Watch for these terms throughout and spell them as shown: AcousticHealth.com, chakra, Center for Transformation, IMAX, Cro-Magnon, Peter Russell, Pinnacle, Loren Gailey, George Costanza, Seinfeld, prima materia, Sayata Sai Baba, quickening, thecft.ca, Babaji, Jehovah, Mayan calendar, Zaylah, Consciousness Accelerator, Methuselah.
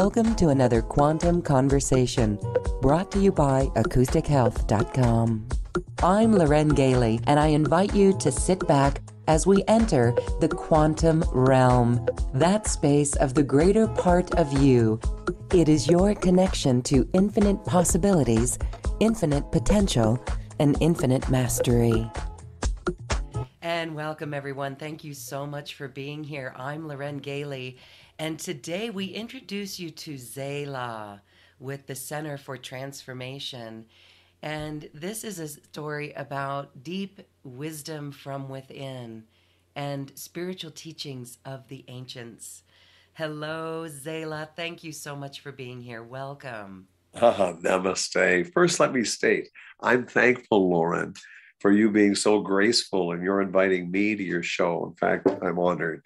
Welcome to another Quantum Conversation, brought to you by AcousticHealth.com. I'm Loren Gailey, and I invite you to sit back as we enter the quantum realm, that space of the greater part of you. It is your connection to infinite possibilities, infinite potential, and infinite mastery. And welcome, everyone. Thank you so much for being here. I'm Loren Gailey. And today we introduce you to Zaylah with the Center for Transformation. And this is a story about deep wisdom from within and spiritual teachings of the ancients. Hello, Zaylah. Thank you so much for being here. Welcome. Namaste. First, let me state, I'm thankful, Lauren, for you being so graceful and you're inviting me to your show. In fact, I'm honored.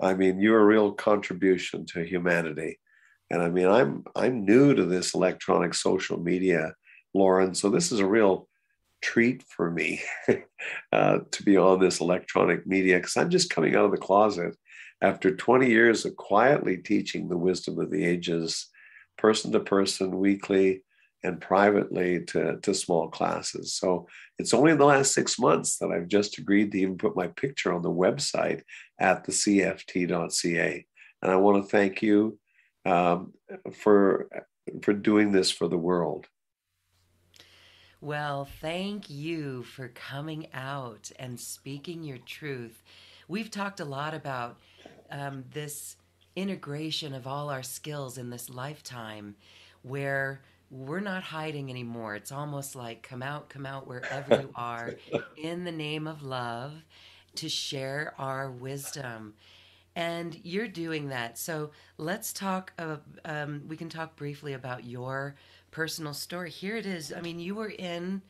I mean, you're a real contribution to humanity. And I mean, I'm new to this electronic social media, Lauren, so this is a real treat for me to be on this electronic media, because I'm just coming out of the closet after 20 years of quietly teaching the wisdom of the ages, person to person, weekly, and privately to small classes. So it's only in the last 6 months that I've just agreed to even put my picture on the website at thecft.ca. And I want to thank you for doing this for the world. Well, thank you for coming out and speaking your truth. We've talked a lot about this integration of all our skills in this lifetime, where we're not hiding anymore. It's almost like come out wherever you are in the name of love to share our wisdom. And you're doing that. So let's talk, we can talk briefly about your personal story. Here it is. I mean, you were in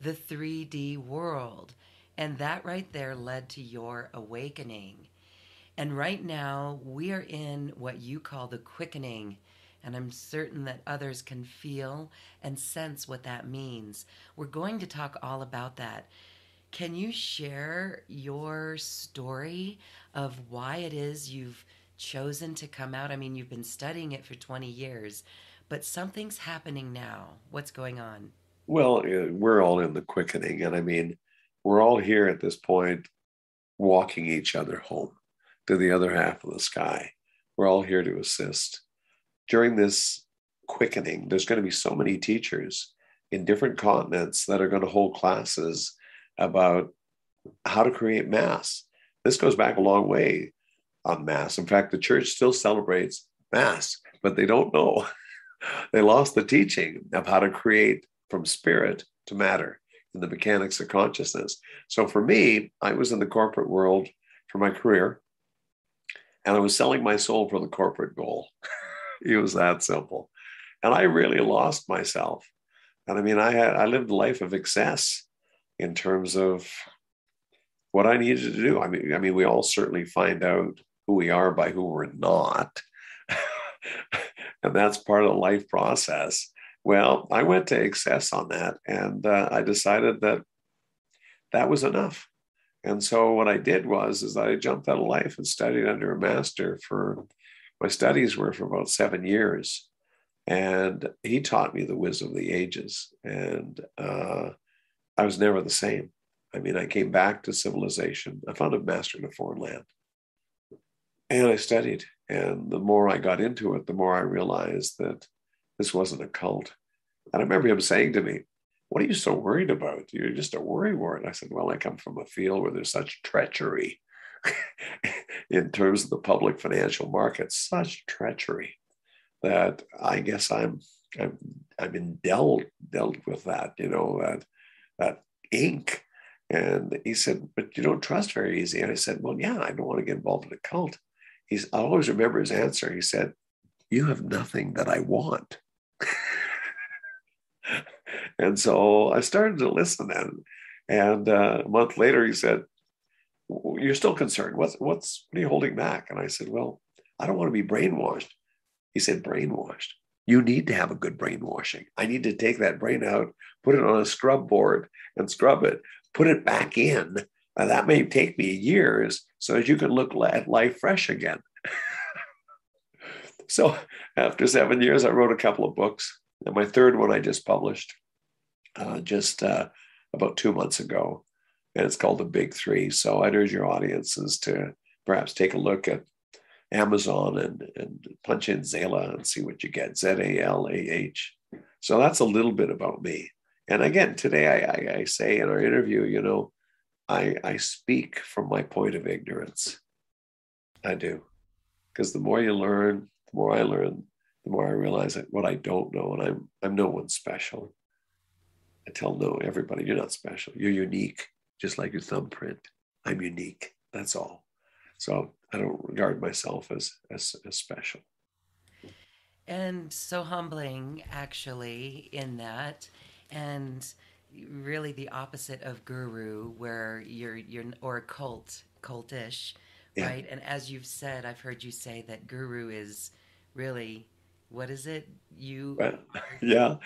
the 3D world, and that right there led to your awakening. And right now we are in what you call the quickening. And I'm certain that others can feel and sense what that means. We're going to talk all about that. Can you share your story of why it is you've chosen to come out? I mean, you've been studying it for 20 years, but something's happening now. What's going on? Well, we're all in the quickening. And I mean, we're all here at this point, walking each other home to the other half of the sky. We're all here to assist. During this quickening, there's going to be so many teachers in different continents that are going to hold classes about how to create mass. This goes back a long way on mass. In fact, the church still celebrates mass, but they don't know. They lost the teaching of how to create from spirit to matter in the mechanics of consciousness. So for me, I was in the corporate world for my career, and I was selling my soul for the corporate goal. It was that simple. And I really lost myself. And I mean, I lived a life of excess in terms of what I needed to do. I mean, we all certainly find out who we are by who we're not. And that's part of the life process. Well, I went to excess on that. And I decided that that was enough. And so what I did was I jumped out of life and studied under a master for my studies were for about 7 years, and he taught me the wisdom of the ages. And I was never the same. I mean, I came back to civilization. I found a master in a foreign land, and I studied. And the more I got into it, the more I realized that this wasn't a cult. And I remember him saying to me, "What are you so worried about? You're just a worrywart." I said, "Well, I come from a field where there's such treachery." In terms of the public financial markets, such treachery that I guess I've been dealt with that, you know, that ink. And he said, "But you don't trust very easy." And I said, "Well, yeah, I don't want to get involved in a cult." I always remember his answer. He said, "You have nothing that I want." And so I started to listen then. And a month later, he said, "You're still concerned. What are you holding back?" And I said, "Well, I don't want to be brainwashed." He said, "Brainwashed? You need to have a good brainwashing. I need to take that brain out, put it on a scrub board and scrub it, put it back in. And that may take me years so that you can look at life fresh again." So after 7 years, I wrote a couple of books. And my third one I just published just about 2 months ago. And it's called The Big Three. So I'd urge your audiences to perhaps take a look at Amazon and punch in Zaylah and see what you get, Z-A-L-A-H. So that's a little bit about me. And again, today I say in our interview, you know, I speak from my point of ignorance. I do. Because the more you learn, the more I learn, the more I realize that what I don't know, and I'm no one special. I tell everybody, you're not special. You're unique, just like your thumbprint. I'm unique. That's all. So I don't regard myself as special. And so humbling, actually, in that, and really the opposite of guru, where you're or cultish, yeah. Right? And as you've said, I've heard you say that guru is really, what is it? You yeah,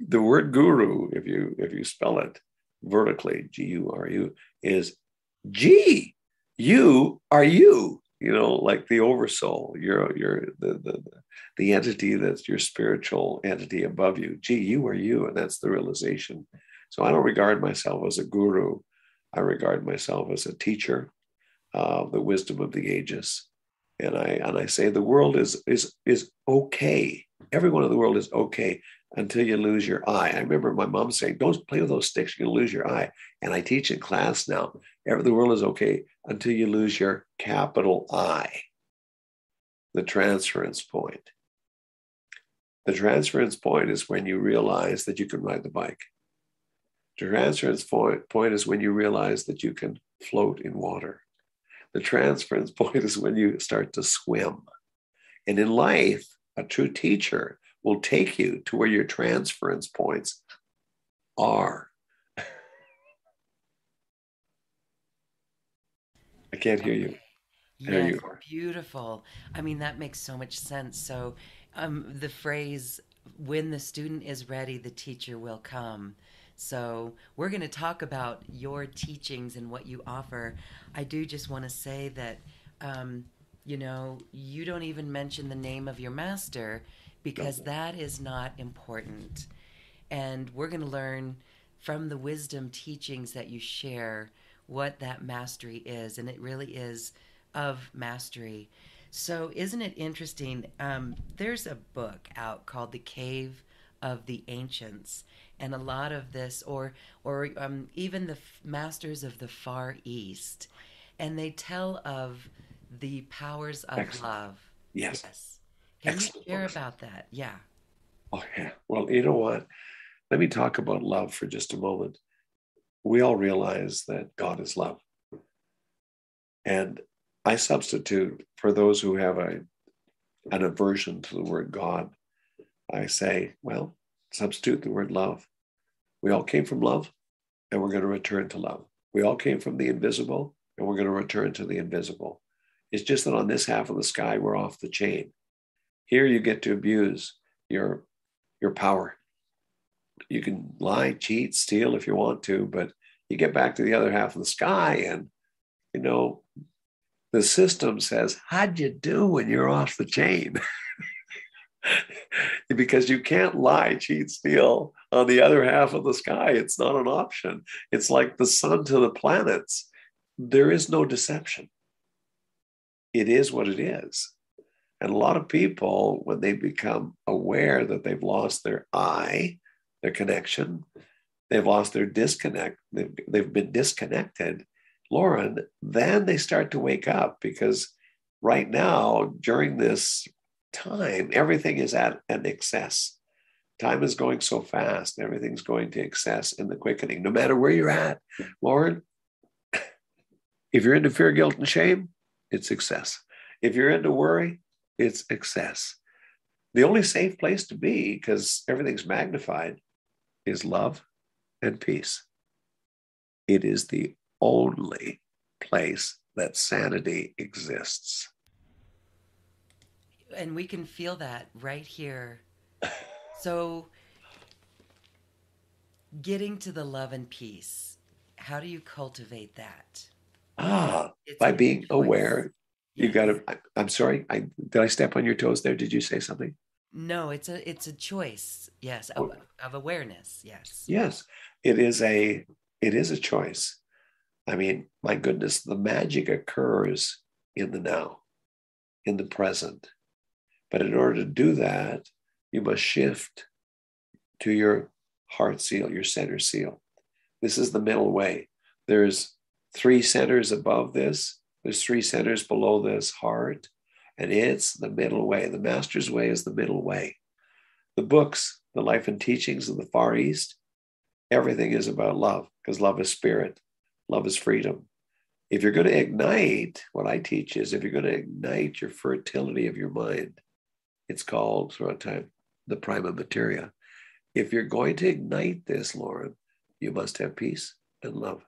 the word guru, if you spell it vertically, G-U-R-U, is G. You are you. You know, like the oversoul. You're the entity that's your spiritual entity above you. Gee, you are you, and that's the realization. So I don't regard myself as a guru. I regard myself as a teacher of the wisdom of the ages. And I say the world is okay. Everyone in the world is okay until you lose your eye. I remember my mom saying, "Don't play with those sticks; you're gonna lose your eye." And I teach in class now. The world is okay until you lose your capital I. The transference point. The transference point is when you realize that you can ride the bike. The transference point is when you realize that you can float in water. The transference point is when you start to swim. And in life, a true teacher will take you to where your transference points are. I can't hear you. There yes, you are. Beautiful. I mean, that makes so much sense. So the phrase, when the student is ready, the teacher will come. So we're going to talk about your teachings and what you offer. I do just want to say that, you know, you don't even mention the name of your master because that is not important. And we're going to learn from the wisdom teachings that you share what that mastery is. And it really is of mastery. So isn't it interesting? There's a book out called The Cave of the Ancients. And a lot of this, or even the masters of the Far East, and they tell of the powers of Excellent. Love. Yes. Yes. Can Excellent. You share about that? Yeah. Oh, yeah. Well, you know what? Let me talk about love for just a moment. We all realize that God is love. And I substitute for those who have an aversion to the word God, I say, well, substitute the word love. We all came from love, and we're going to return to love. We all came from the invisible, and we're going to return to the invisible. It's just that on this half of the sky, we're off the chain. Here you get to abuse your power. You can lie, cheat, steal if you want to, but you get back to the other half of the sky, and, you know, the system says, how'd you do when you're off the chain? Because you can't lie, cheat, steal on the other half of the sky. It's not an option. It's like the sun to the planets. There is no deception. It is what it is. And a lot of people, when they become aware that they've lost their I, their connection, they've lost their disconnect, they've been disconnected, Lauren, then they start to wake up, because right now, during this time, everything is at an excess. Time is going so fast. Everything's going to excess in the quickening, no matter where you're at. Lauren, if you're into fear, guilt, and shame, it's excess. If you're into worry, it's excess. The only safe place to be, because everything's magnified, is love and peace. It is the only place that sanity exists. And we can feel that right here. So getting to the love and peace, how do you cultivate that? By being aware. You got to, I'm sorry. Did I step on your toes there? Did you say something? No, it's a choice. Yes. Of awareness. Yes. Yes. It is a choice. I mean, my goodness, the magic occurs in the now, in the present. But in order to do that, you must shift to your heart seal, your center seal. This is the middle way. There's three centers above this. There's three centers below this heart. And it's the middle way. The master's way is the middle way. The books, the life and teachings of the Far East, everything is about love, because love is spirit. Love is freedom. If you're going to ignite, what I teach is if you're going to ignite your fertility of your mind, it's called throughout time, the prima materia. If you're going to ignite this, Lauren, you must have peace and love.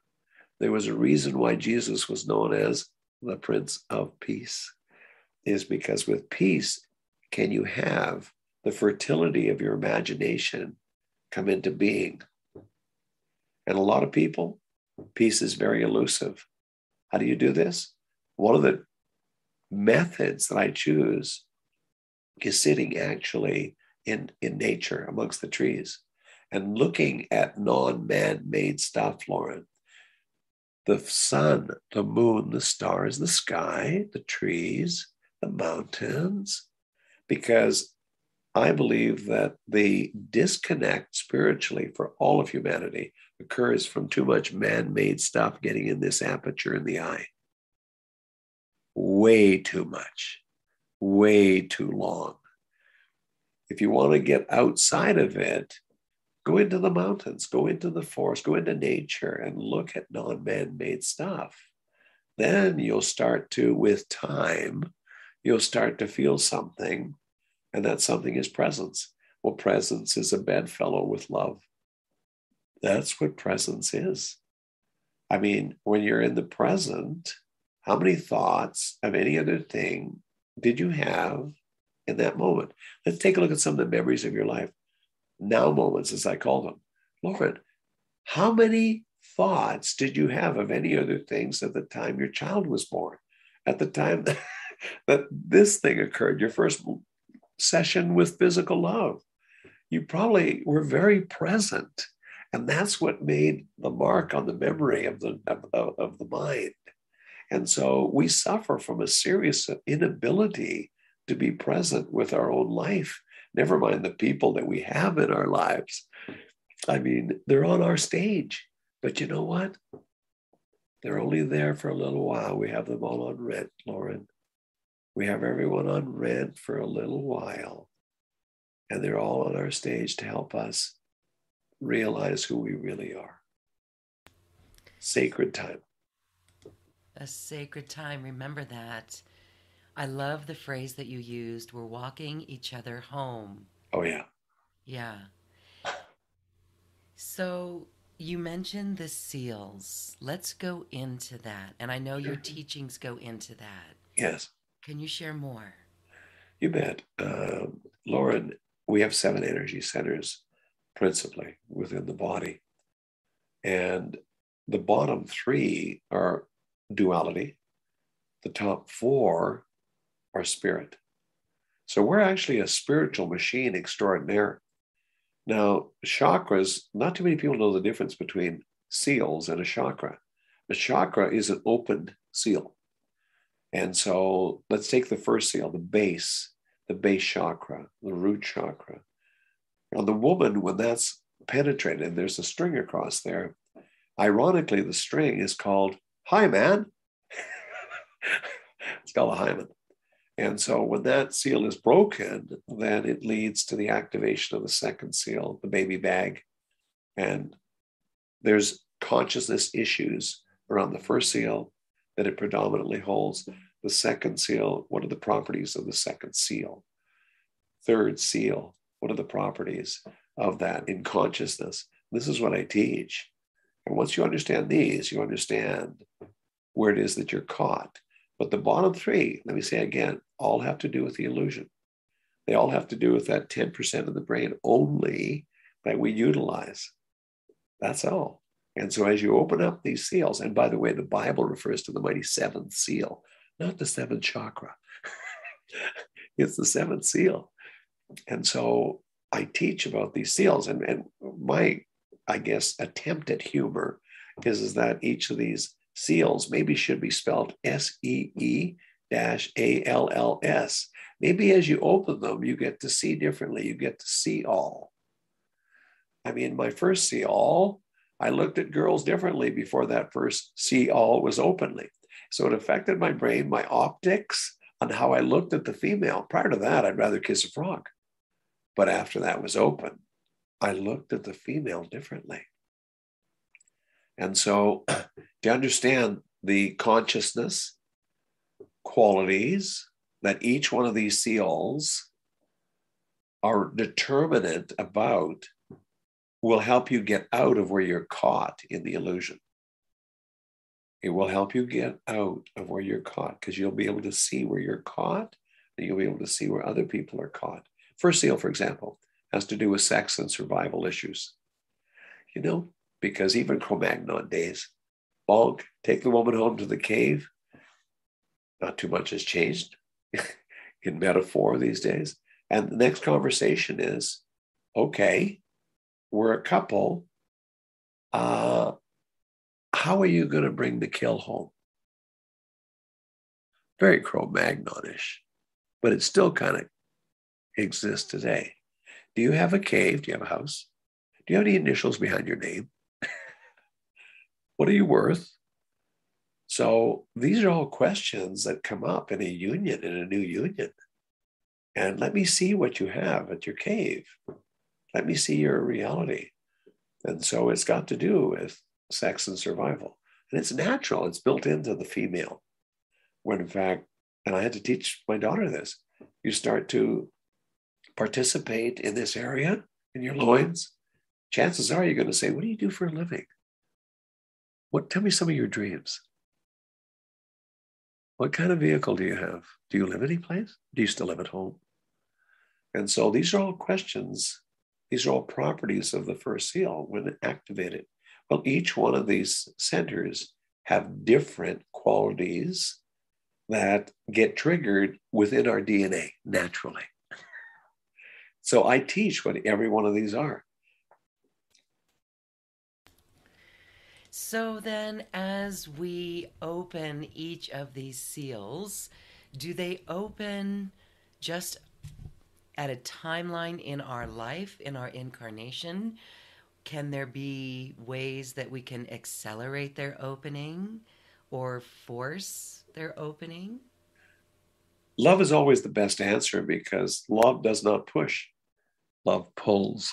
There was a reason why Jesus was known as the Prince of Peace, is because with peace, can you have the fertility of your imagination come into being? And a lot of people, peace is very elusive. How do you do this? One of the methods that I choose is sitting actually in nature amongst the trees and looking at non-man-made stuff, Lauren. The sun, the moon, the stars, the sky, the trees, the mountains, because I believe that the disconnect spiritually for all of humanity occurs from too much man-made stuff getting in this aperture in the eye. Way too much, way too long. If you want to get outside of it, go into the mountains, go into the forest, go into nature and look at non-man-made stuff. Then you'll start to, with time, you'll start to feel something, and that something is presence. Well, presence is a bedfellow with love. That's what presence is. I mean, when you're in the present, how many thoughts of any other thing did you have in that moment? Let's take a look at some of the memories of your life. Now moments, as I call them. Lauren, how many thoughts did you have of any other things at the time your child was born? At the time that this thing occurred, your first session with physical love, you probably were very present. And that's what made the mark on the memory of the mind. And so we suffer from a serious inability to be present with our own life, never mind the people that we have in our lives. I mean, they're on our stage, but you know what? They're only there for a little while. We have them all on rent, Lauren. We have everyone on rent for a little while, and they're all on our stage to help us realize who we really are. Sacred time. A sacred time. Remember that. I love the phrase that you used. We're walking each other home. Oh, yeah. Yeah. So you mentioned the seals. Let's go into that. And I know your teachings go into that. Yes. Can you share more? You bet. Lauren, we have 7 energy centers, principally within the body. And the bottom 3 are duality. The top 4 are spirit. So we're actually a spiritual machine extraordinaire. Now, chakras, not too many people know the difference between seals and a chakra. A chakra is an opened seal. And so let's take the first seal, the base chakra, the root chakra. On the woman, when that's penetrated, there's a string across there. Ironically, the string is called hymen. It's called a hymen. And so when that seal is broken, then it leads to the activation of the second seal, the baby bag. And there's consciousness issues around the first seal that it predominantly holds. The second seal, what are the properties of the second seal? Third seal, what are the properties of that in consciousness? This is what I teach. And once you understand these, you understand where it is that you're caught. But the bottom 3, let me say again, all have to do with the illusion. They all have to do with that 10% of the brain only that we utilize. That's all. And so as you open up these seals, and by the way, the Bible refers to the mighty 7th seal. not the seventh chakra. It's the seventh seal. And so I teach about these seals, and my, I guess, attempt at humor is that each of these seals maybe should be spelled SEE-ALLS. Maybe as you open them, you get to see differently. You get to see all. I mean, my first see all, I looked at girls differently before that first see all was openly. So it affected my brain, my optics on how I looked at the female. Prior to that, I'd rather kiss a frog. But after that was open, I looked at the female differently. And so to understand the consciousness qualities that each one of these seals are determinant about will help you get out of where you're caught in the illusion. It will help you get out of where you're caught because you'll be able to see where you're caught and you'll be able to see where other people are caught. First seal, for example, has to do with sex and survival issues. You know, because even Cro-Magnon days, bonk, take the woman home to the cave. Not too much has changed in metaphor these days. And the next conversation is, okay, we're a couple. How are you going to bring the kill home? Very Cro-Magnon-ish, but it still kind of exists today. Do you have a cave? Do you have a house? Do you have any initials behind your name? What are you worth? So these are all questions that come up in a union, in a new union. And let me see what you have at your cave. Let me see your reality. And so it's got to do with sex and survival. And it's natural. It's built into the female. When in fact, and I had to teach my daughter this, you start to participate in this area, in your loins, chances are you're going to say, what do you do for a living? What? Tell me some of your dreams. What kind of vehicle do you have? Do you live any place? Do you still live at home? And so these are all questions. These are all properties of the first seal when activated. Well, each one of these centers have different qualities that get triggered within our DNA naturally. So I teach what every one of these are. So then as we open each of these seals, do they open just at a timeline in our life, in our incarnation? Can there be ways that we can accelerate their opening or force their opening? Love is always the best answer because love does not push. Love pulls.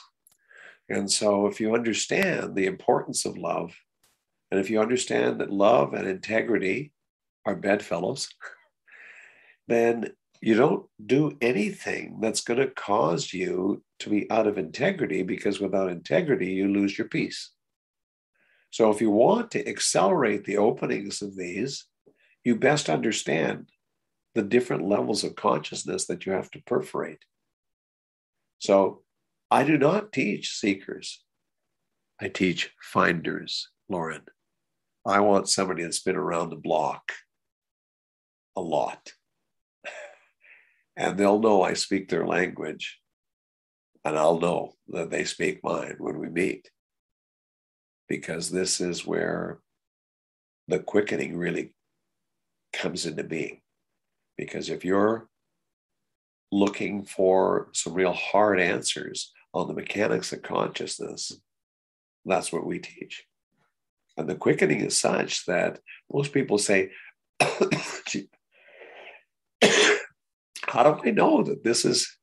And so if you understand the importance of love, and if you understand that love and integrity are bedfellows, then you don't do anything that's going to cause you to be out of integrity, because without integrity, you lose your peace. So if you want to accelerate the openings of these, you best understand the different levels of consciousness that you have to perforate. So I do not teach seekers. I teach finders, Lauren. I want somebody that's been around the block a lot. And they'll know I speak their language. And I'll know that they speak mine when we meet. Because this is where the quickening really comes into being. Because if you're looking for some real hard answers on the mechanics of consciousness, that's what we teach. And the quickening is such that most people say, how do I know that this is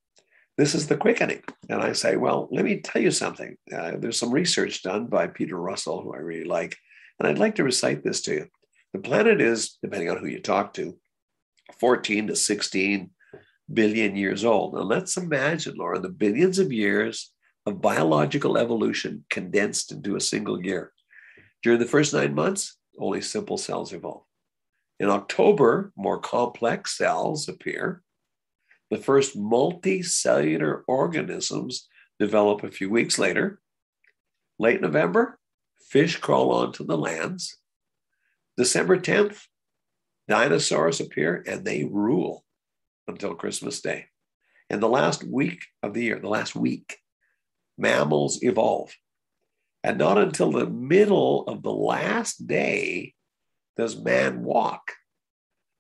the quickening? And I say, well, let me tell you something. There's some research done by Peter Russell, who I really like. And I'd like to recite this to you. The planet is, depending on who you talk to, 14 to 16 billion years old. Now let's imagine, Laura, the billions of years of biological evolution condensed into a single year. During the first 9 months, only simple cells evolve. In October, more complex cells appear. The first multicellular organisms develop a few weeks later. Late November, fish crawl onto the lands. December 10th, Dinosaurs appear and they rule until Christmas Day. And the last week of the year, mammals evolve. And not until the middle of the last day does man walk.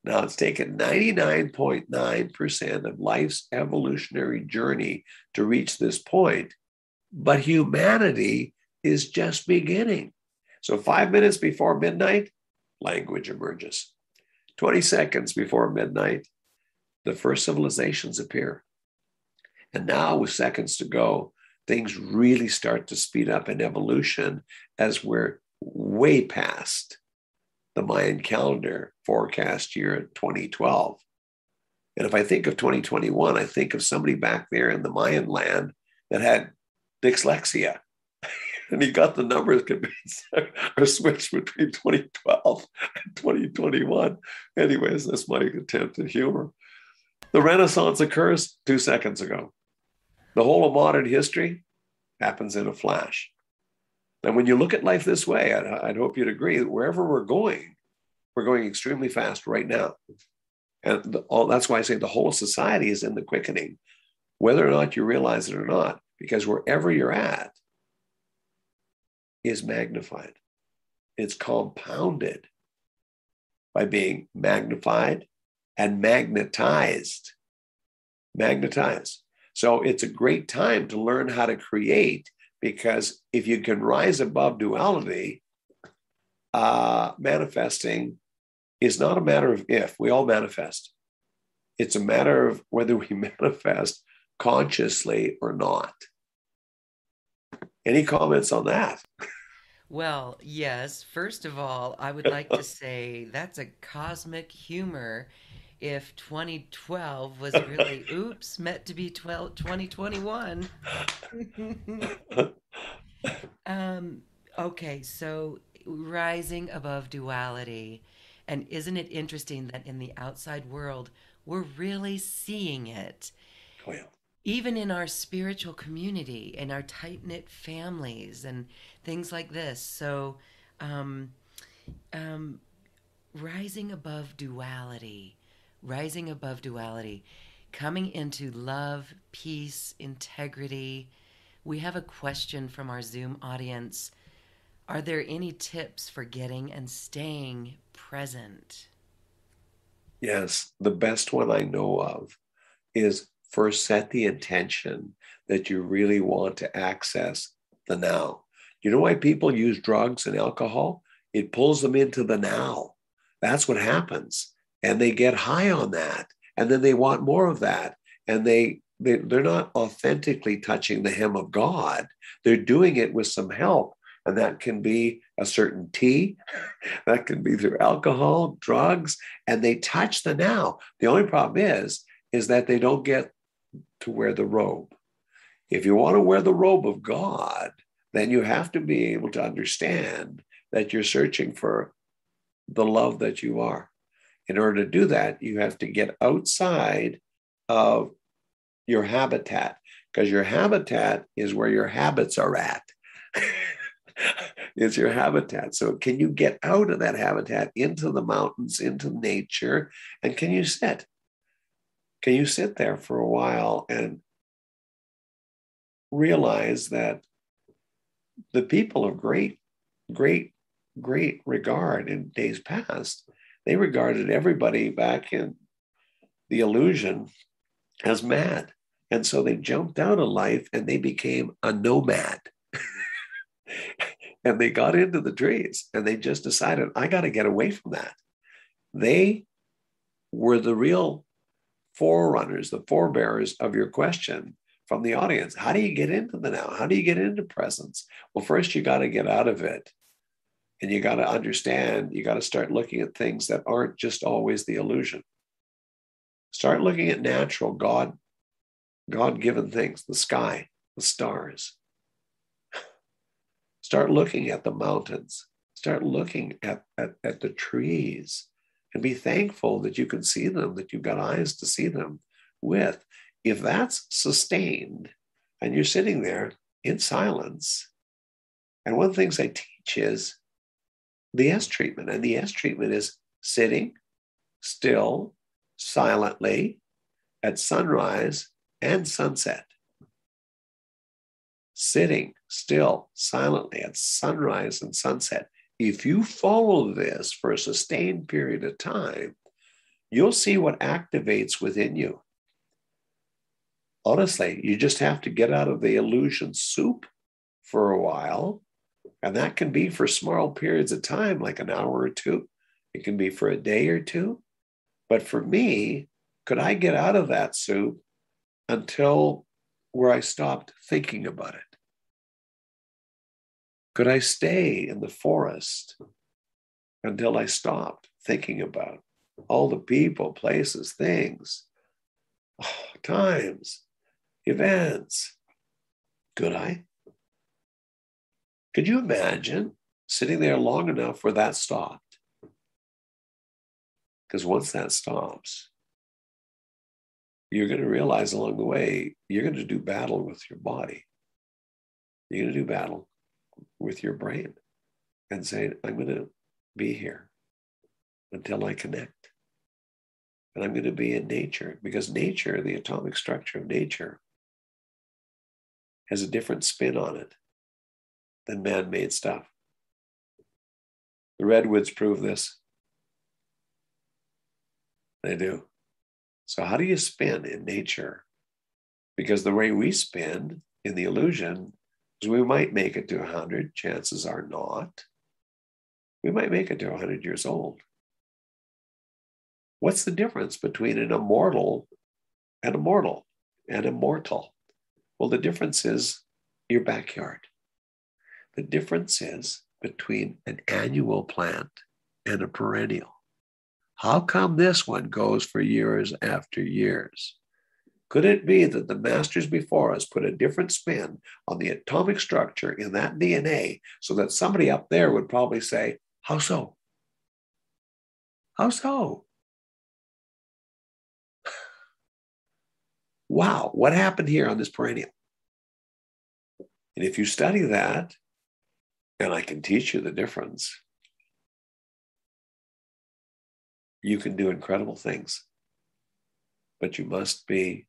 Now, it's taken 99.9% of life's evolutionary journey to reach this point, but humanity is just beginning. So 5 minutes before midnight, language emerges. 20 seconds before midnight, the first civilizations appear. And now, with seconds to go, things really start to speed up in evolution as we're way past the Mayan calendar forecast year 2012. And if I think of 2021, I think of somebody back there in the Mayan land that had dyslexia. And he got the numbers convinced or switched between 2012 and 2021. Anyways, that's my attempt at humor. The Renaissance occurs 2 seconds ago. The whole of modern history happens in a flash. And when you look at life this way, I'd hope you'd agree that wherever we're going extremely fast right now. And that's why I say the whole society is in the quickening, whether or not you realize it or not, because wherever you're at is magnified. It's compounded by being magnified and magnetized. So it's a great time to learn how to create, because if you can rise above duality, manifesting is not a matter of if. We all manifest. It's a matter of whether we manifest consciously or not. Any comments on that? Well, yes. First of all, I would like to say that's a cosmic humor. If 2012 was really, oops, meant to be 2021. Okay, so rising above duality. And isn't it interesting that in the outside world, we're really seeing it? Oh, yeah. Even in our spiritual community, in our tight-knit families and things like this. So rising above duality. Rising above duality, coming into love, peace, integrity. We have a question from our Zoom audience. Are there any tips for getting and staying present? Yes, the best one I know of is first set the intention that you really want to access the now. You know why people use drugs and alcohol? It pulls them into the now. That's what happens. And they get high on that, and then they want more of that. And they're not authentically touching the hem of God. They're doing it with some help. And that can be a certain tea. That can be through alcohol, drugs, and they touch the now. The only problem is that they don't get to wear the robe. If you want to wear the robe of God, then you have to be able to understand that you're searching for the love that you are. In order to do that, you have to get outside of your habitat, because your habitat is where your habits are at. It's your habitat. So can you get out of that habitat into the mountains, into nature, and can you sit? Can you sit there for a while and realize that the people of great regard in days past, they regarded everybody back in the illusion as mad. And so they jumped out of life and they became a nomad. And they got into the trees and they just decided, I got to get away from that. They were the real forerunners, the forebearers of your question from the audience. How do you get into the now? How do you get into presence? Well, first you got to get out of it. And you got to understand, you got to start looking at things that aren't just always the illusion. Start looking at natural God-given things, the sky, the stars. Start looking at the mountains. Start looking at the trees, and be thankful that you can see them, that you've got eyes to see them with. If that's sustained and you're sitting there in silence, and one of the things I teach is the S treatment. And the S treatment is sitting, still, silently at sunrise and sunset. Sitting still, silently at sunrise and sunset. If you follow this for a sustained period of time, you'll see what activates within you. Honestly, you just have to get out of the illusion soup for a while. And that can be for small periods of time, like an hour or two. It can be for a day or two. But for me, could I get out of that soup until where I stopped thinking about it? Could I stay in the forest until I stopped thinking about all the people, places, things, times, events? Could I? Could you imagine sitting there long enough where that stopped? Because once that stops, you're going to realize along the way, you're going to do battle with your body. You're going to do battle with your brain and say, I'm going to be here until I connect. And I'm going to be in nature, because nature, the atomic structure of nature, has a different spin on it than man-made stuff. The redwoods prove this. They do. So how do you spin in nature? Because the way we spin in the illusion is we might make it to 100. Chances are not. We might make it to 100 years old. What's the difference between an immortal and immortal and immortal? Well, the difference is your backyard. The difference is between an annual plant and a perennial. How come this one goes for years after years? Could it be that the masters before us put a different spin on the atomic structure in that DNA so that somebody up there would probably say, how so? How so? Wow, what happened here on this perennial? And if you study that, and I can teach you the difference, you can do incredible things, but you must be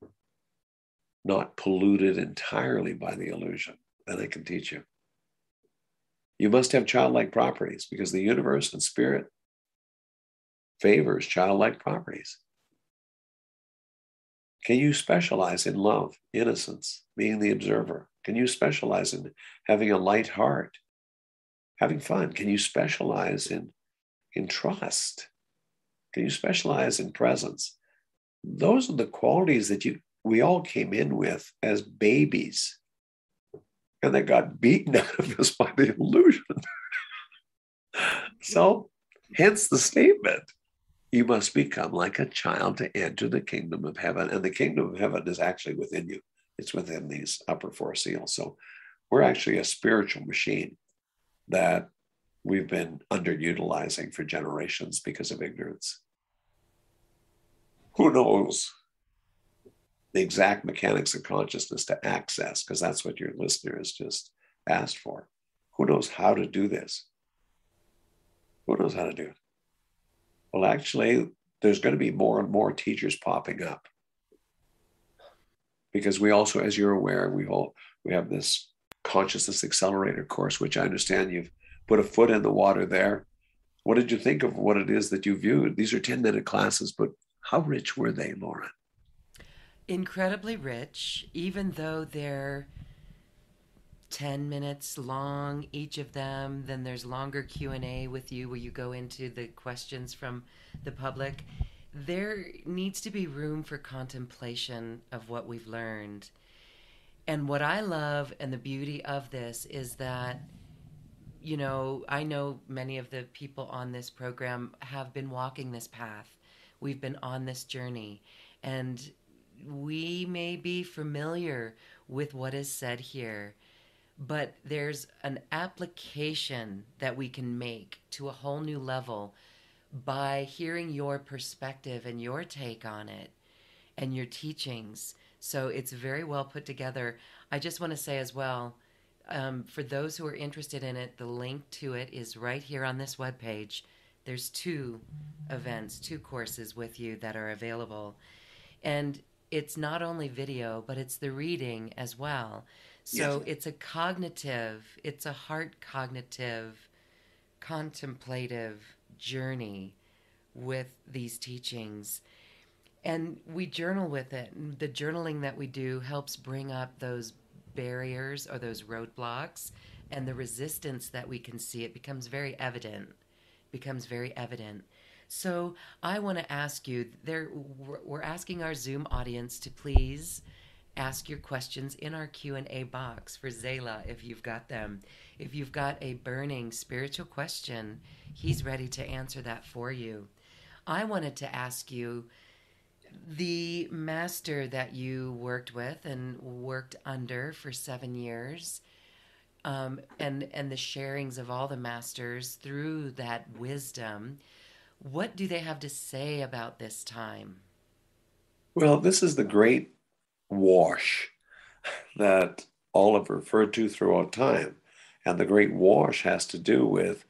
not polluted entirely by the illusion. And I can teach you. You must have childlike properties, because the universe and spirit favors childlike properties. Can you specialize in love, innocence, being the observer? Can you specialize in having a light heart? Having fun? Can you specialize in trust? Can you specialize in presence? Those are the qualities that we all came in with as babies, and they got beaten out of us by the illusion. So, hence the statement, you must become like a child to enter the kingdom of heaven. And the kingdom of heaven is actually within you. It's within these upper four seals. So we're actually a spiritual machine that we've been underutilizing for generations because of ignorance. Who knows the exact mechanics of consciousness to access, because that's what your listener has just asked for. Who knows how to do this? Who knows how to do it? Well, actually, there's going to be more and more teachers popping up, because we also, as you're aware, we have this Consciousness Accelerator course, which I understand you've put a foot in the water there. What did you think of what it is that you viewed? These are 10-minute classes, but how rich were they, Lauren? Incredibly rich, even though they're 10 minutes long, each of them. Then there's longer Q&A with you where you go into the questions from the public. There needs to be room for contemplation of what we've learned. And what I love and the beauty of this is that, you know, I know many of the people on this program have been walking this path. We've been on this journey, and we may be familiar with what is said here, but there's an application that we can make to a whole new level by hearing your perspective and your take on it and your teachings. So it's very well put together. I just want to say as well, for those who are interested in it, the link to it is right here on this webpage, There's two events, two courses with you that are available. And it's not only video, but it's the reading as well. So yes. It's a cognitive, it's a heart cognitive, contemplative journey with these teachings. And we journal with it. And the journaling that we do helps bring up those barriers or those roadblocks and the resistance that we can see. It becomes very evident. So I want to ask you, we're asking our Zoom audience to please ask your questions in our Q&A box for Zaylah if you've got them. If you've got a burning spiritual question, he's ready to answer that for you. I wanted to ask you, the master that you worked with and worked under for 7 years, and the sharings of all the masters through that wisdom, what do they have to say about this time? Well, this is the great wash that all have referred to throughout time. And the great wash has to do with,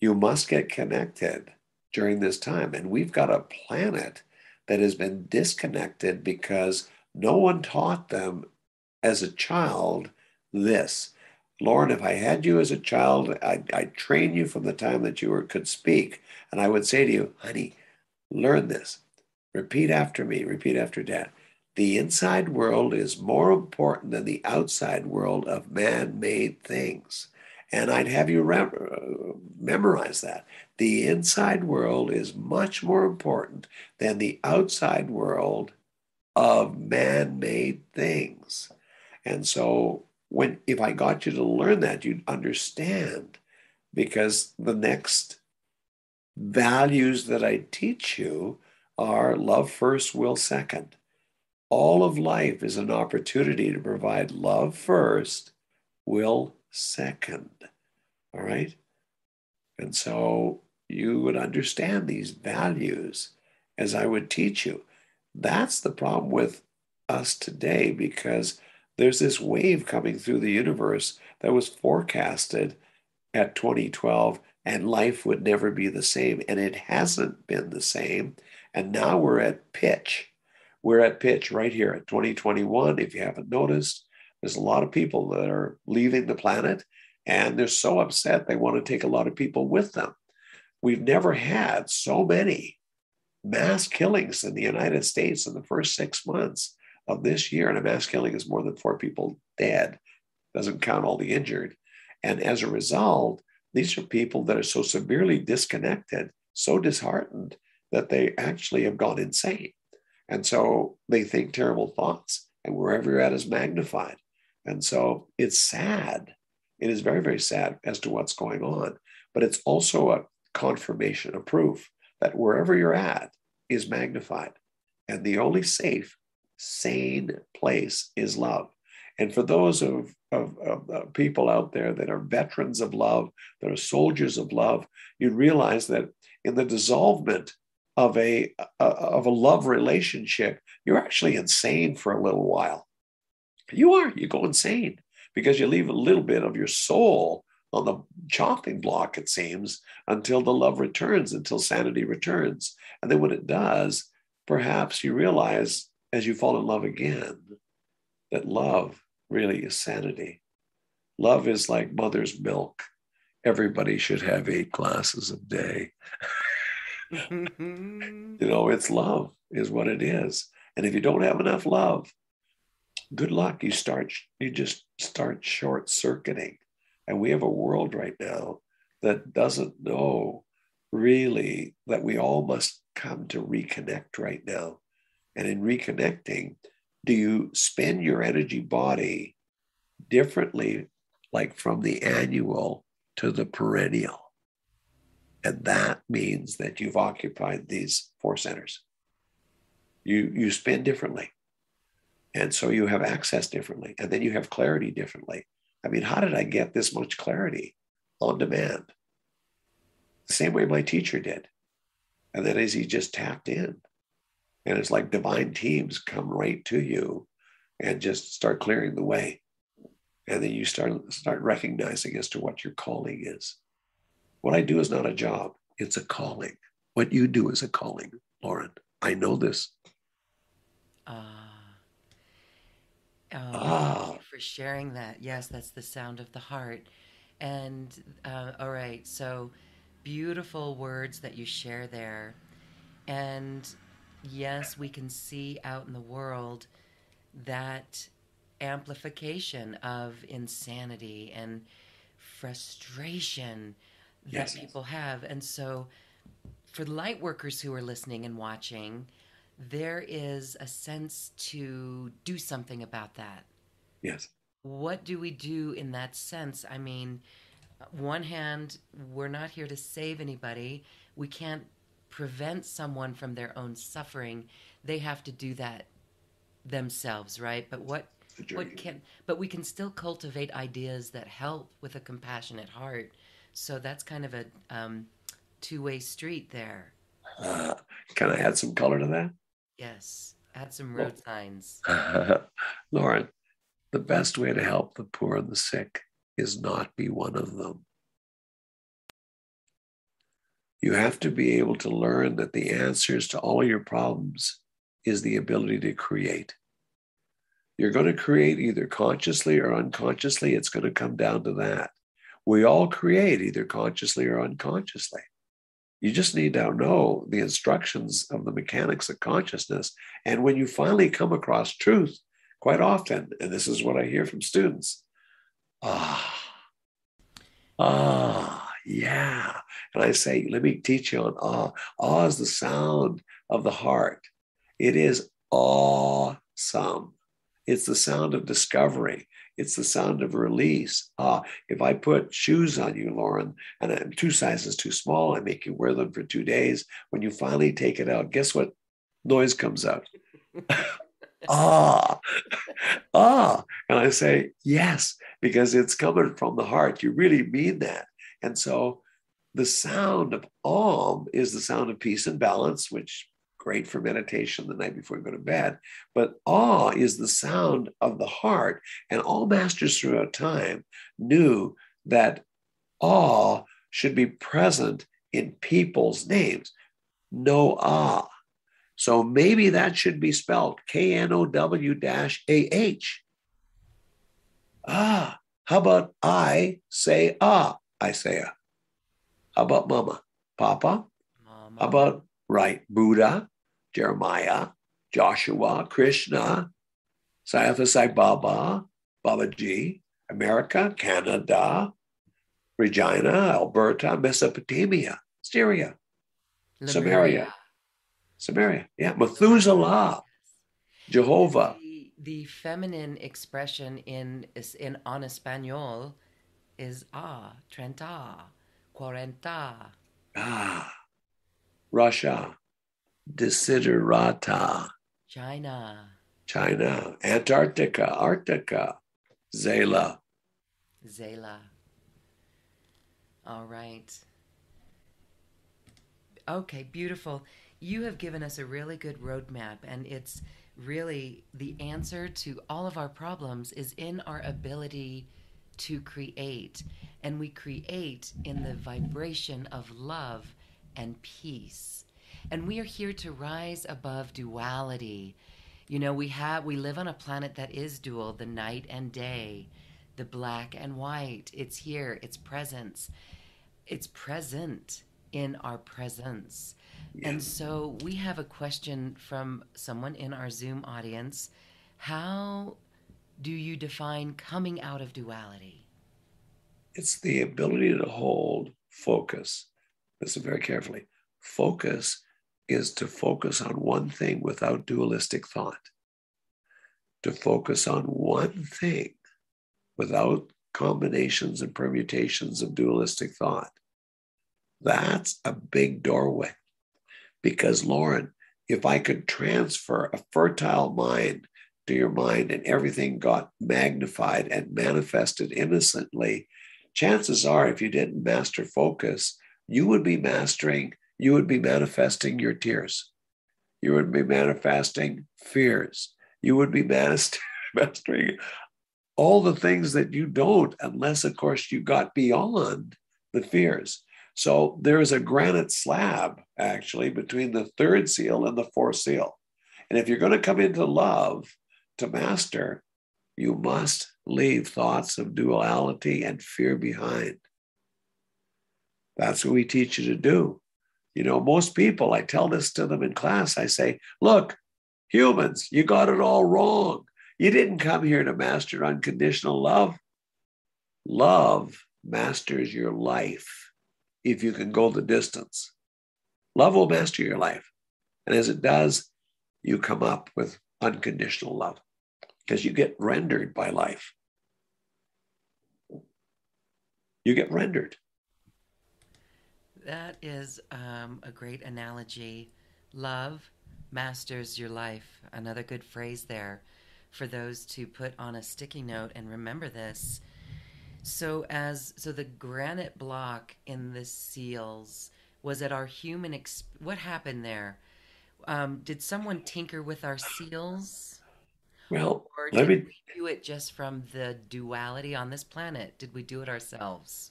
you must get connected during this time. And we've got a planet that has been disconnected because no one taught them as a child this. Lord, if I had you as a child, I'd train you from the time that you could speak. And I would say to you, honey, learn this. Repeat after me. Repeat after Dad. The inside world is more important than the outside world of man-made things. And I'd have you memorize that. The inside world is much more important than the outside world of man-made things. And so, if I got you to learn that, you'd understand, because the next values that I teach you are love first, will second. All of life is an opportunity to provide love first, will second. All right? And so you would understand these values as I would teach you. That's the problem with us today, because there's this wave coming through the universe that was forecasted at 2012, and life would never be the same. And it hasn't been the same. And now we're at pitch. We're at pitch right here at 2021. If you haven't noticed, there's a lot of people that are leaving the planet, and they're so upset they want to take a lot of people with them. We've never had so many mass killings in the United States in the first 6 months of this year, and a mass killing is more than 4 people dead, doesn't count all the injured. And as a result, these are people that are so severely disconnected, so disheartened, that they actually have gone insane. And so they think terrible thoughts, and wherever you're at is magnified. And so it's sad. It is very, very sad as to what's going on, but it's also a confirmation, a proof that wherever you're at is magnified. And the only sane place is love. And for those of people out there that are veterans of love, that are soldiers of love, you'd realize that in the dissolvement of a love relationship, you're actually insane for a little while. You go insane, because you leave a little bit of your soul on the chopping block, it seems, until the love returns, until sanity returns. And then when it does, perhaps you realize, as you fall in love again, that love really is sanity. Love is like mother's milk. Everybody should have 8 glasses a day. It's love is what it is. And if you don't have enough love, good luck. You just start short circuiting. And we have a world right now that doesn't know really that we all must come to reconnect right now. And in reconnecting, do you spend your energy body differently, like from the annual to the perennial? And that means that you've occupied these 4 centers. You spend differently. And so you have access differently. And then you have clarity differently. I mean, how did I get this much clarity on demand? The same way my teacher did. And that is, he just tapped in. And it's like divine teams come right to you and just start clearing the way. And then you start recognizing as to what your calling is. What I do is not a job. It's a calling. What you do is a calling, Lauren. I know this. Thank you for sharing that. Yes, that's the sound of the heart. And all right, so beautiful words that you share there. And yes, we can see out in the world that amplification of insanity and frustration that people have. And so for the light workers who are listening and watching, there is a sense to do something about that. Yes. What do we do in that sense? I mean, one hand, we're not here to save anybody. We can't prevent someone from their own suffering. They have to do that themselves, right? But but we can still cultivate ideas that help with a compassionate heart. So that's kind of a two-way street there. Can I add some color to that? Yes, add some road signs. Lauren, the best way to help the poor and the sick is not be one of them. You have to be able to learn that the answers to all your problems is the ability to create. You're going to create either consciously or unconsciously. It's going to come down to that. We all create either consciously or unconsciously. You just need to know the instructions of the mechanics of consciousness. And when you finally come across truth, quite often, and this is what I hear from students, yeah. And I say, let me teach you on ah. Ah is the sound of the heart. It is awesome. It's the sound of discovery. It's the sound of release. If I put shoes on you, Lauren, and I'm 2 sizes too small, I make you wear them for 2 days. When you finally take it out, guess what noise comes out? And I say, yes, because it's coming from the heart. You really mean that. And so the sound of Om is the sound of peace and balance, which great for meditation the night before you go to bed. But awe is the sound of the heart. And all masters throughout time knew that awe should be present in people's names. Noah. So maybe that should be spelled KNOW-AH. Ah, how about I say ah? I say ah. How about mama? Papa? Mama. How about right? Buddha? Jeremiah, Joshua, Krishna, Sayata Sai Baba, Babaji, America, Canada, Regina, Alberta, Mesopotamia, Syria, Samaria, Methuselah, Jehovah. The feminine expression in Espanol is ah, treinta, cuarenta. Ah, Russia. Desiderata, China, Antarctica, Arctica, Zaylah. All right. Okay, beautiful. You have given us a really good roadmap, and it's really the answer to all of our problems is in our ability to create, and we create in the vibration of love and peace. And we are here to rise above duality. You know, we live on a planet that is dual, the night and day, the black and white. It's here, it's presence. It's present in our presence. Yeah. And so we have a question from someone in our Zoom audience. How do you define coming out of duality? It's the ability to hold focus. Listen very carefully. Focus is to focus on one thing without dualistic thought, to focus on one thing without combinations and permutations of dualistic thought. That's a big doorway. Because, Lauren, if I could transfer a fertile mind to your mind and everything got magnified and manifested innocently, chances are if you didn't master focus, you would be manifesting your tears. You would be manifesting fears. You would be mastering all the things that you don't, unless, of course, you got beyond the fears. So there is a granite slab actually between the third seal and the fourth seal. And if you're going to come into love to master, you must leave thoughts of duality and fear behind. That's what we teach you to do. You know, most people, I tell this to them in class, I say, look, humans, you got it all wrong. You didn't come here to master unconditional love. Love masters your life if you can go the distance. Love will master your life. And as it does, you come up with unconditional love because you get rendered by life. You get rendered. That is a great analogy. Love masters your life. Another good phrase there for those to put on a sticky note and remember this. So the granite block in the seals was at our human, what happened there? Did someone tinker with our seals? Well, or did we do it just from the duality on this planet? Did we do it ourselves?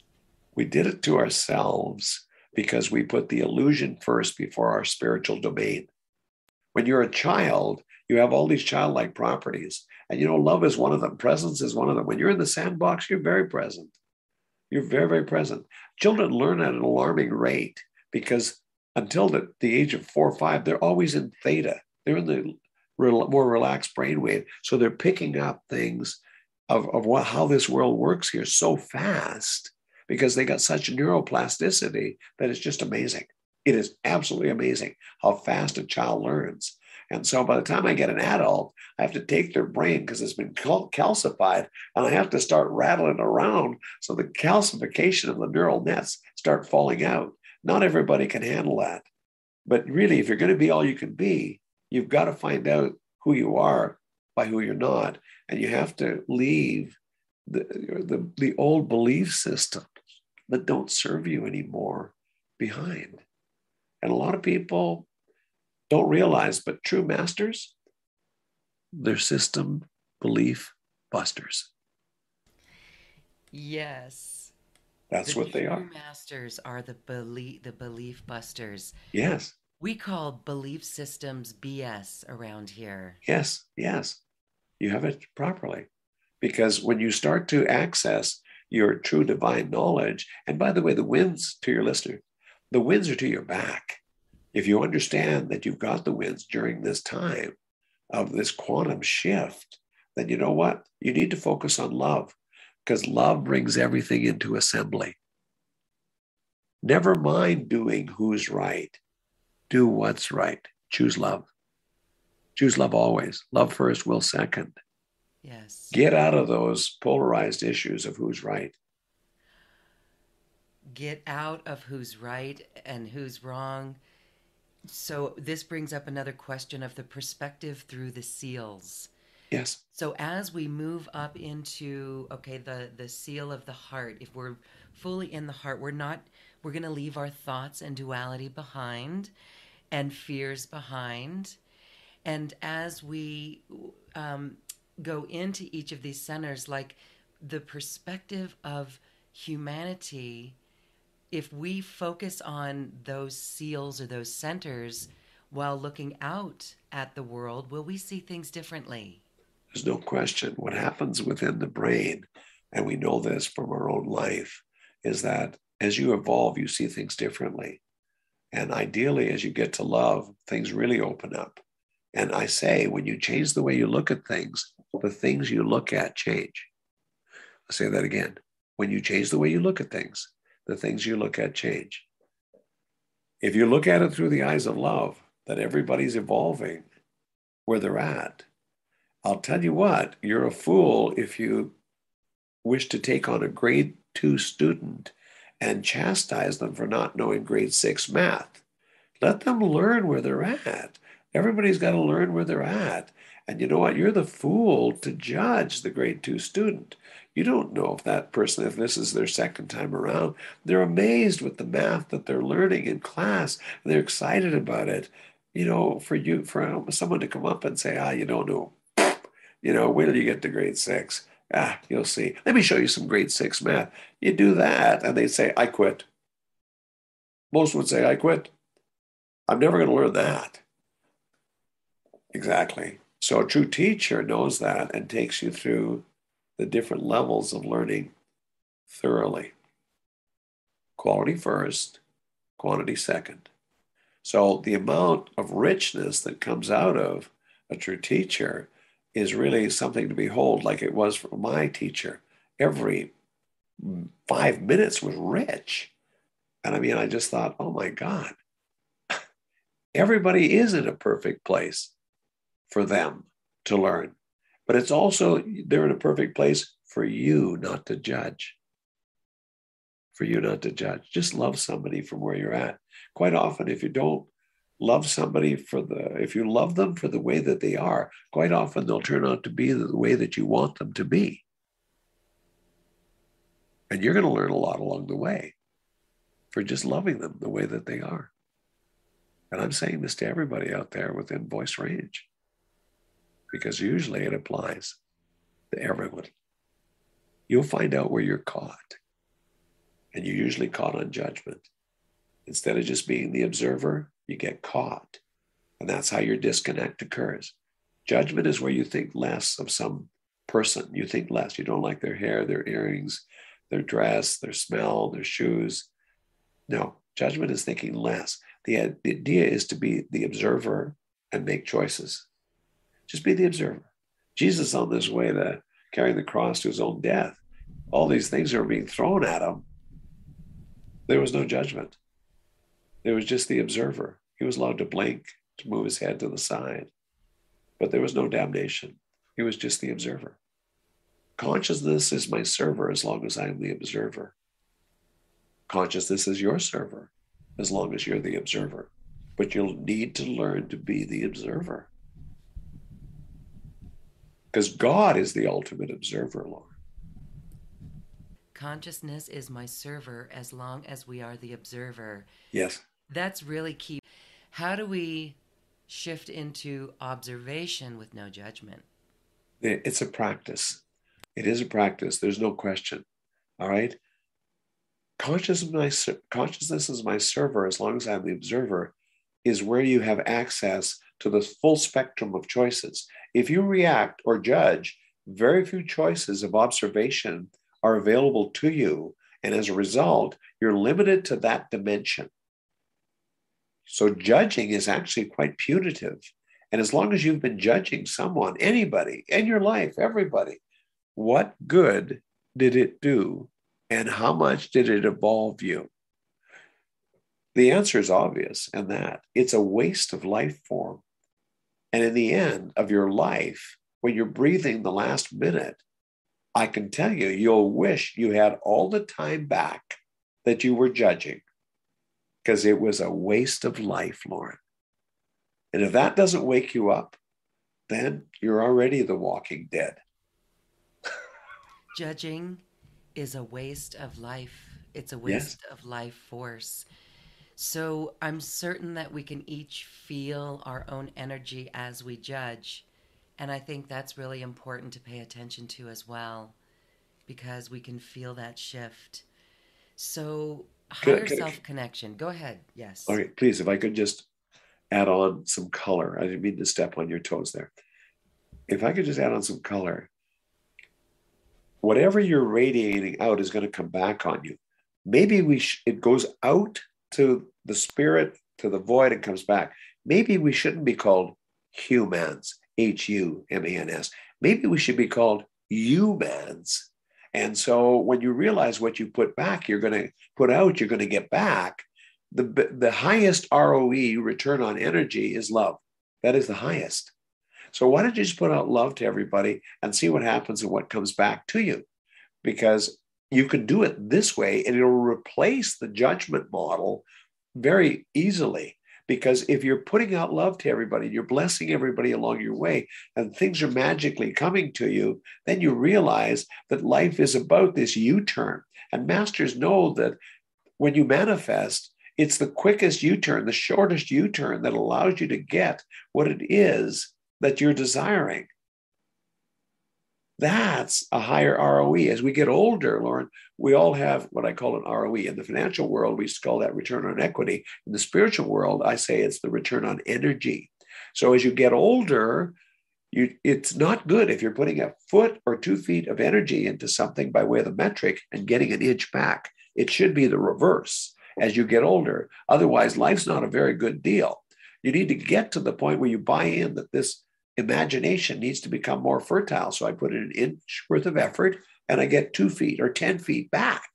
We did it to ourselves because we put the illusion first before our spiritual domain. When you're a child, you have all these childlike properties. And you know, love is one of them. Presence is one of them. When you're in the sandbox, you're very present. You're very, very present. Children learn at an alarming rate because until the age of 4 or 5, they're always in theta. They're in the more relaxed brainwave. So they're picking up things of how this world works here so fast because they got such neuroplasticity that it's just amazing. It is absolutely amazing how fast a child learns. And so by the time I get an adult, I have to take their brain because it's been calcified and I have to start rattling around. So the calcification of the neural nets start falling out. Not everybody can handle that. But really, if you're going to be all you can be, you've got to find out who you are by who you're not. And you have to leave the old belief systems that don't serve you anymore behind. And a lot of people don't realize, but true masters, they're system belief busters. Yes. That's what they are. Masters are the belief busters. Yes. We call belief systems BS around here. Yes, yes. You have it properly. Because when you start to access your true divine knowledge, and by the way, the winds to your listener, the winds are to your back. If you understand that you've got the winds during this time of this quantum shift, then you know what? You need to focus on love because love brings everything into assembly. Never mind doing who's right. Do what's right. Choose love. Choose love always. Love first, will second. Yes. Get out of those polarized issues of who's right. Get out of who's right and who's wrong. So this brings up another question of the perspective through the seals. Yes. So as we move up into, okay, the seal of the heart, if we're fully in the heart, we're going to leave our thoughts and duality behind and fears behind. And as we go into each of these centers, like the perspective of humanity, if we focus on those seals or those centers while looking out at the world, will we see things differently? There's no question. What happens within the brain, and we know this from our own life, is that as you evolve, you see things differently. And ideally, as you get to love, things really open up. And I say, when you change the way you look at things, the things you look at change. I'll say that again. When you change the way you look at things, the things you look at change. If you look at it through the eyes of love, that everybody's evolving where they're at, I'll tell you what, you're a fool if you wish to take on a grade 2 student and chastise them for not knowing grade 6 math. Let them learn where they're at. Everybody's got to learn where they're at. And you know what? You're the fool to judge the grade 2 student. You don't know if that person, if this is their second time around, they're amazed with the math that they're learning in class. And they're excited about it. You know, for someone to come up and say, you don't know. You know, wait till you get to grade 6. You'll see. Let me show you some grade 6 math. You do that, and they say, I quit. Most would say, I quit. I'm never going to learn that. Exactly. So a true teacher knows that and takes you through the different levels of learning thoroughly. Quality first, quantity second. So the amount of richness that comes out of a true teacher is really something to behold, like it was for my teacher. Every 5 minutes was rich. And I mean, I just thought, oh my God, everybody is in a perfect place for them to learn. But it's also, they're in a perfect place for you not to judge. For you not to judge. Just love somebody from where you're at. Quite often, if you don't love somebody if you love them for the way that they are, quite often they'll turn out to be the way that you want them to be. And you're going to learn a lot along the way for just loving them the way that they are. And I'm saying this to everybody out there within voice range, because usually it applies to everyone. You'll find out where you're caught, and you're usually caught on judgment. Instead of just being the observer, you get caught, and that's how your disconnect occurs. Judgment is where you think less of some person. You think less. You don't like their hair, their earrings, their dress, their smell, their shoes. No, judgment is thinking less. The idea is to be the observer and make choices. Just be the observer. Jesus on this way to carrying the cross to his own death. All these things are being thrown at him. There was no judgment. There was just the observer. He was allowed to blink, to move his head to the side. But there was no damnation. He was just the observer. Consciousness is my server as long as I'm the observer. Consciousness is your server as long as you're the observer. But you'll need to learn to be the observer. Because God is the ultimate observer, Lord. Consciousness is my server as long as we are the observer. Yes. That's really key. How do we shift into observation with no judgment? It's a practice. It is a practice. There's no question. All right? Consciousness is my server as long as I'm the observer is where you have access to the full spectrum of choices. If you react or judge, very few choices of observation are available to you. And as a result, you're limited to that dimension. So judging is actually quite punitive. And as long as you've been judging someone, anybody in your life, everybody, what good did it do? And how much did it evolve you? The answer is obvious in that it's a waste of life form. And in the end of your life, when you're breathing the last minute, I can tell you, you'll wish you had all the time back that you were judging, because it was a waste of life, Lauren. And if that doesn't wake you up, then you're already the walking dead. Judging is a waste of life. It's a waste of life force. So I'm certain that we can each feel our own energy as we judge. And I think that's really important to pay attention to as well, because we can feel that shift. So higher self-connection. Go ahead. Yes. Okay, please, if I could just add on some color. I didn't mean to step on your toes there. If I could just add on some color. Whatever you're radiating out is going to come back on you. Maybe it goes out to the spirit, to the void, and comes back. Maybe we shouldn't be called humans, H-U-M-A-N-S. Maybe we should be called humans. And so when you realize what you put back, you're going to put out, you're going to get back. The highest ROE, return on energy, is love. That is the highest. So why don't you just put out love to everybody and see what happens and what comes back to you? Because you can do it this way, and it'll replace the judgment model very easily. Because if you're putting out love to everybody, you're blessing everybody along your way, and things are magically coming to you, then you realize that life is about this U-turn. And masters know that when you manifest, it's the quickest U-turn, the shortest U-turn that allows you to get what it is that you're desiring. That's a higher ROE. As we get older, Lauren, we all have what I call an ROE. In the financial world, we call that return on equity. In the spiritual world, I say it's the return on energy. So as you get older, it's not good if you're putting a foot or 2 feet of energy into something by way of the metric and getting an inch back. It should be the reverse as you get older. Otherwise, life's not a very good deal. You need to get to the point where you buy in that this imagination needs to become more fertile. So I put in an inch worth of effort and I get 2 feet or 10 feet back.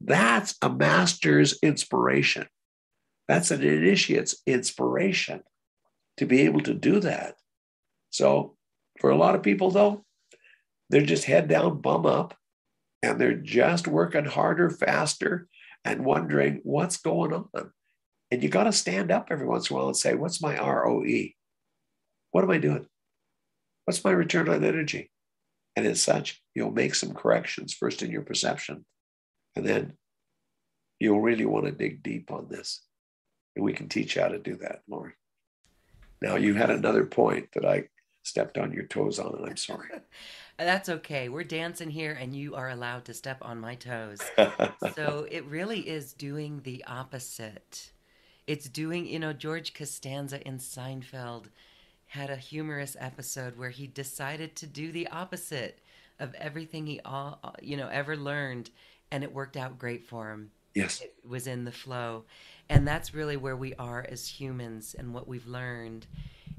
That's a master's inspiration. That's an initiate's inspiration to be able to do that. So for a lot of people, though, they're just head down, bum up, and they're just working harder, faster, and wondering what's going on. And you got to stand up every once in a while and say, what's my ROE? What am I doing? What's my return on energy? And as such, you'll make some corrections first in your perception. And then you'll really want to dig deep on this. And we can teach you how to do that, Lauren. Now, you had another point that I stepped on your toes on, and I'm sorry. That's okay. We're dancing here, and you are allowed to step on my toes. So it really is doing the opposite. It's doing, you know, George Costanza in Seinfeld had a humorous episode where he decided to do the opposite of everything he ever learned, and it worked out great for him. Yes. It was in the flow. And that's really where we are as humans and what we've learned.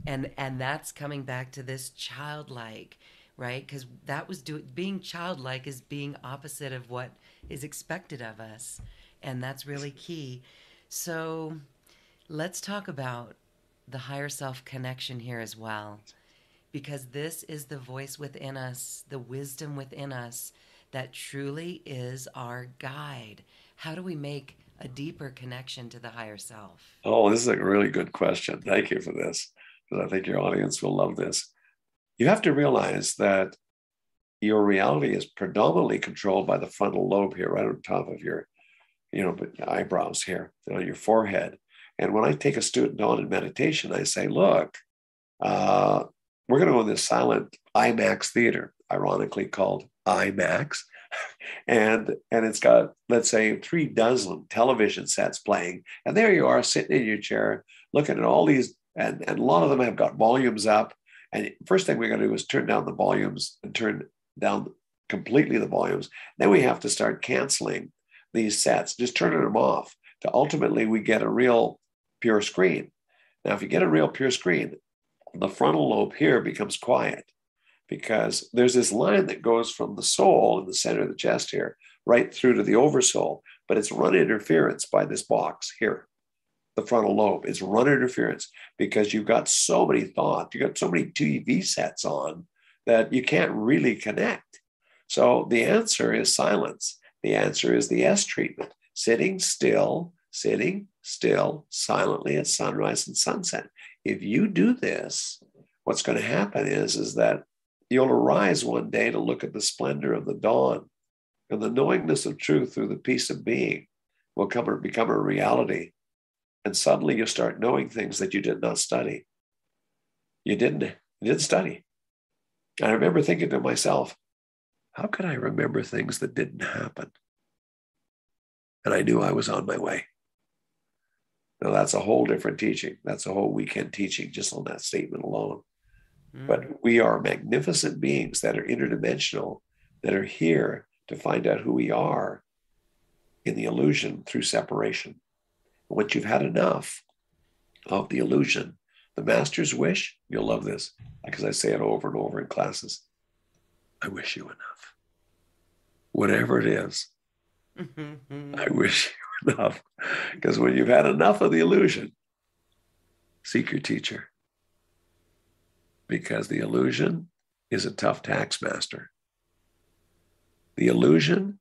And that's coming back to this childlike, right? Because that was being childlike is being opposite of what is expected of us. And that's really key. So let's talk about the higher self connection here as well, because this is the voice within us, the wisdom within us that truly is our guide. How do we make a deeper connection to the higher self? Oh, this is a really good question. Thank you for this, because I think your audience will love this. You have to realize that your reality is predominantly controlled by the frontal lobe here, right on top of your, eyebrows here, on your forehead. And when I take a student on in meditation, I say, look, we're going to go in this silent IMAX theater, ironically called IMAX. And it's got, let's say, 36 television sets playing. And there you are sitting in your chair, looking at all these, and a lot of them have got volumes up. And first thing we're going to do is turn down the volumes and turn down completely the volumes. Then we have to start canceling these sets, just turning them off to ultimately we get a real pure screen. Now, if you get a real pure screen, the frontal lobe here becomes quiet, because there's this line that goes from the soul in the center of the chest here, right through to the oversoul, but it's run interference by this box here, the frontal lobe. It's run interference because you've got so many thoughts, you've got so many TV sets on that you can't really connect. So the answer is silence. The answer is the S treatment, sitting still, silently at sunrise and sunset. If you do this, what's going to happen is that you'll arise one day to look at the splendor of the dawn, and the knowingness of truth through the peace of being will come or become a reality. And suddenly you start knowing things that you did not study. You didn't study. I remember thinking to myself, how could I remember things that didn't happen? And I knew I was on my way. Now that's a whole different teaching. That's a whole weekend teaching just on that statement alone. But we are magnificent beings that are interdimensional, that are here to find out who we are in the illusion through separation. Once you've had enough of the illusion, the master's wish, you'll love this because I say it over and over in classes. I wish you enough. Whatever it is, I wish you enough. Because when you've had enough of the illusion, seek your teacher. Because the illusion is a tough tax master. The illusion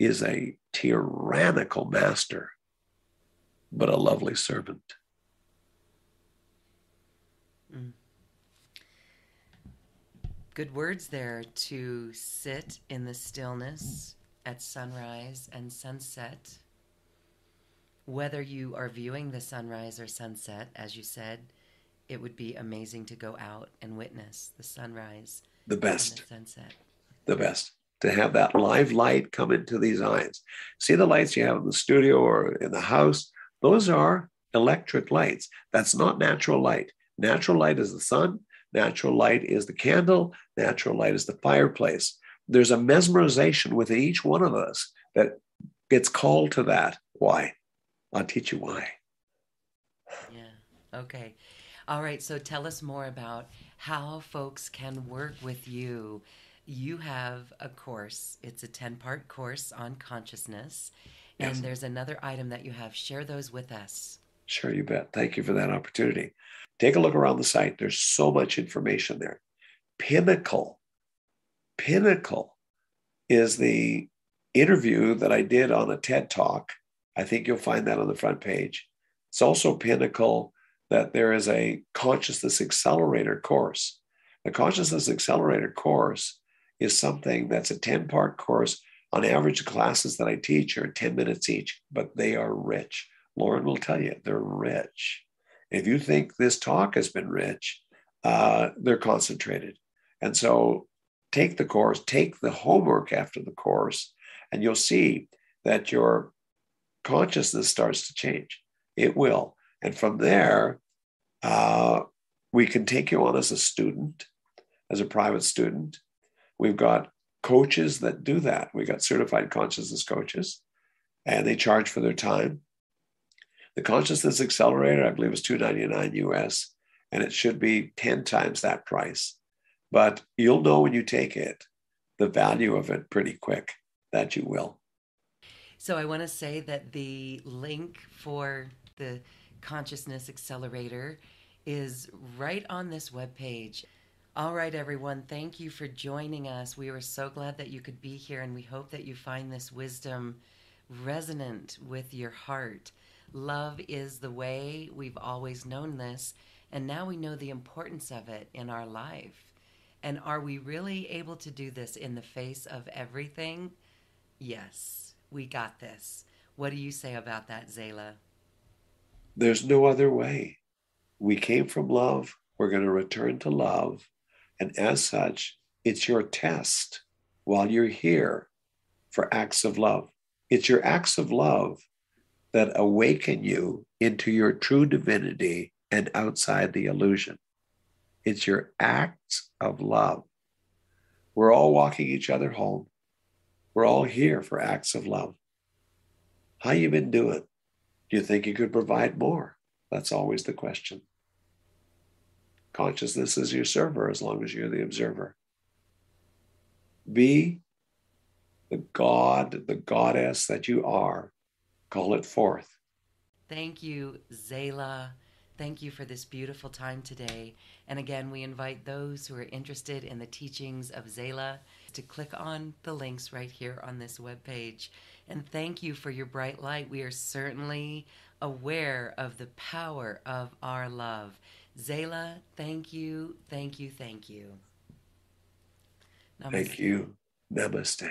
is a tyrannical master, but a lovely servant. Good words there, to sit in the stillness at sunrise and sunset. Whether you are viewing the sunrise or sunset, as you said, it would be amazing to go out and witness the sunrise the best, the best. To have that live light come into these eyes. See the lights you have in the studio or in the house? Those are electric lights. That's not natural light. Natural light is the sun. Natural light is the candle. Natural light is the fireplace. There's a mesmerization within each one of us that gets called to that. Why? I'll teach you why. Yeah. Okay. All right. So tell us more about how folks can work with you. You have a course. It's a 10-part course on consciousness. And yes, there's another item that you have. Share those with us. Sure, you bet. Thank you for that opportunity. Take a look around the site. There's so much information there. Pinnacle. Pinnacle is the interview that I did on a TED Talk. I think you'll find that on the front page. It's also Pinnacle that there is a Consciousness Accelerator course. The Consciousness Accelerator course is something that's a 10-part course. On average, classes that I teach are 10 minutes each, but they are rich. Lauren will tell you, they're rich. If you think this talk has been rich, they're concentrated. And so take the course, take the homework after the course, and you'll see that your consciousness starts to change. It will. And from there, we can take you on as a student, as a private student. We've got coaches that do that. We got certified consciousness coaches, and they charge for their time. The Consciousness Accelerator, I believe, is $299 US, and it should be 10 times that price. But you'll know when you take it, the value of it pretty quick, that you will. So I want to say that the link for the Consciousness Accelerator is right on this webpage. All right, everyone, thank you for joining us. We are so glad that you could be here, and we hope that you find this wisdom resonant with your heart. Love is the way. We've always known this, and now we know the importance of it in our life. And are we really able to do this in the face of everything? Yes, we got this. What do you say about that, Zaylah? There's no other way. We came from love. We're going to return to love. And as such, it's your test while you're here for acts of love. It's your acts of love that awaken you into your true divinity and outside the illusion. It's your acts of love. We're all walking each other home. We're all here for acts of love. How you been doing? Do you think you could provide more? That's always the question. Consciousness is your server as long as you're the observer. Be the God, the goddess that you are. Call it forth. Thank you, Zaylah. Thank you for this beautiful time today. And again, we invite those who are interested in the teachings of Zaylah to click on the links right here on this webpage. And thank you for your bright light. We are certainly aware of the power of our love. Zaylah, thank you, thank you, thank you. Namaste. Thank you. Namaste.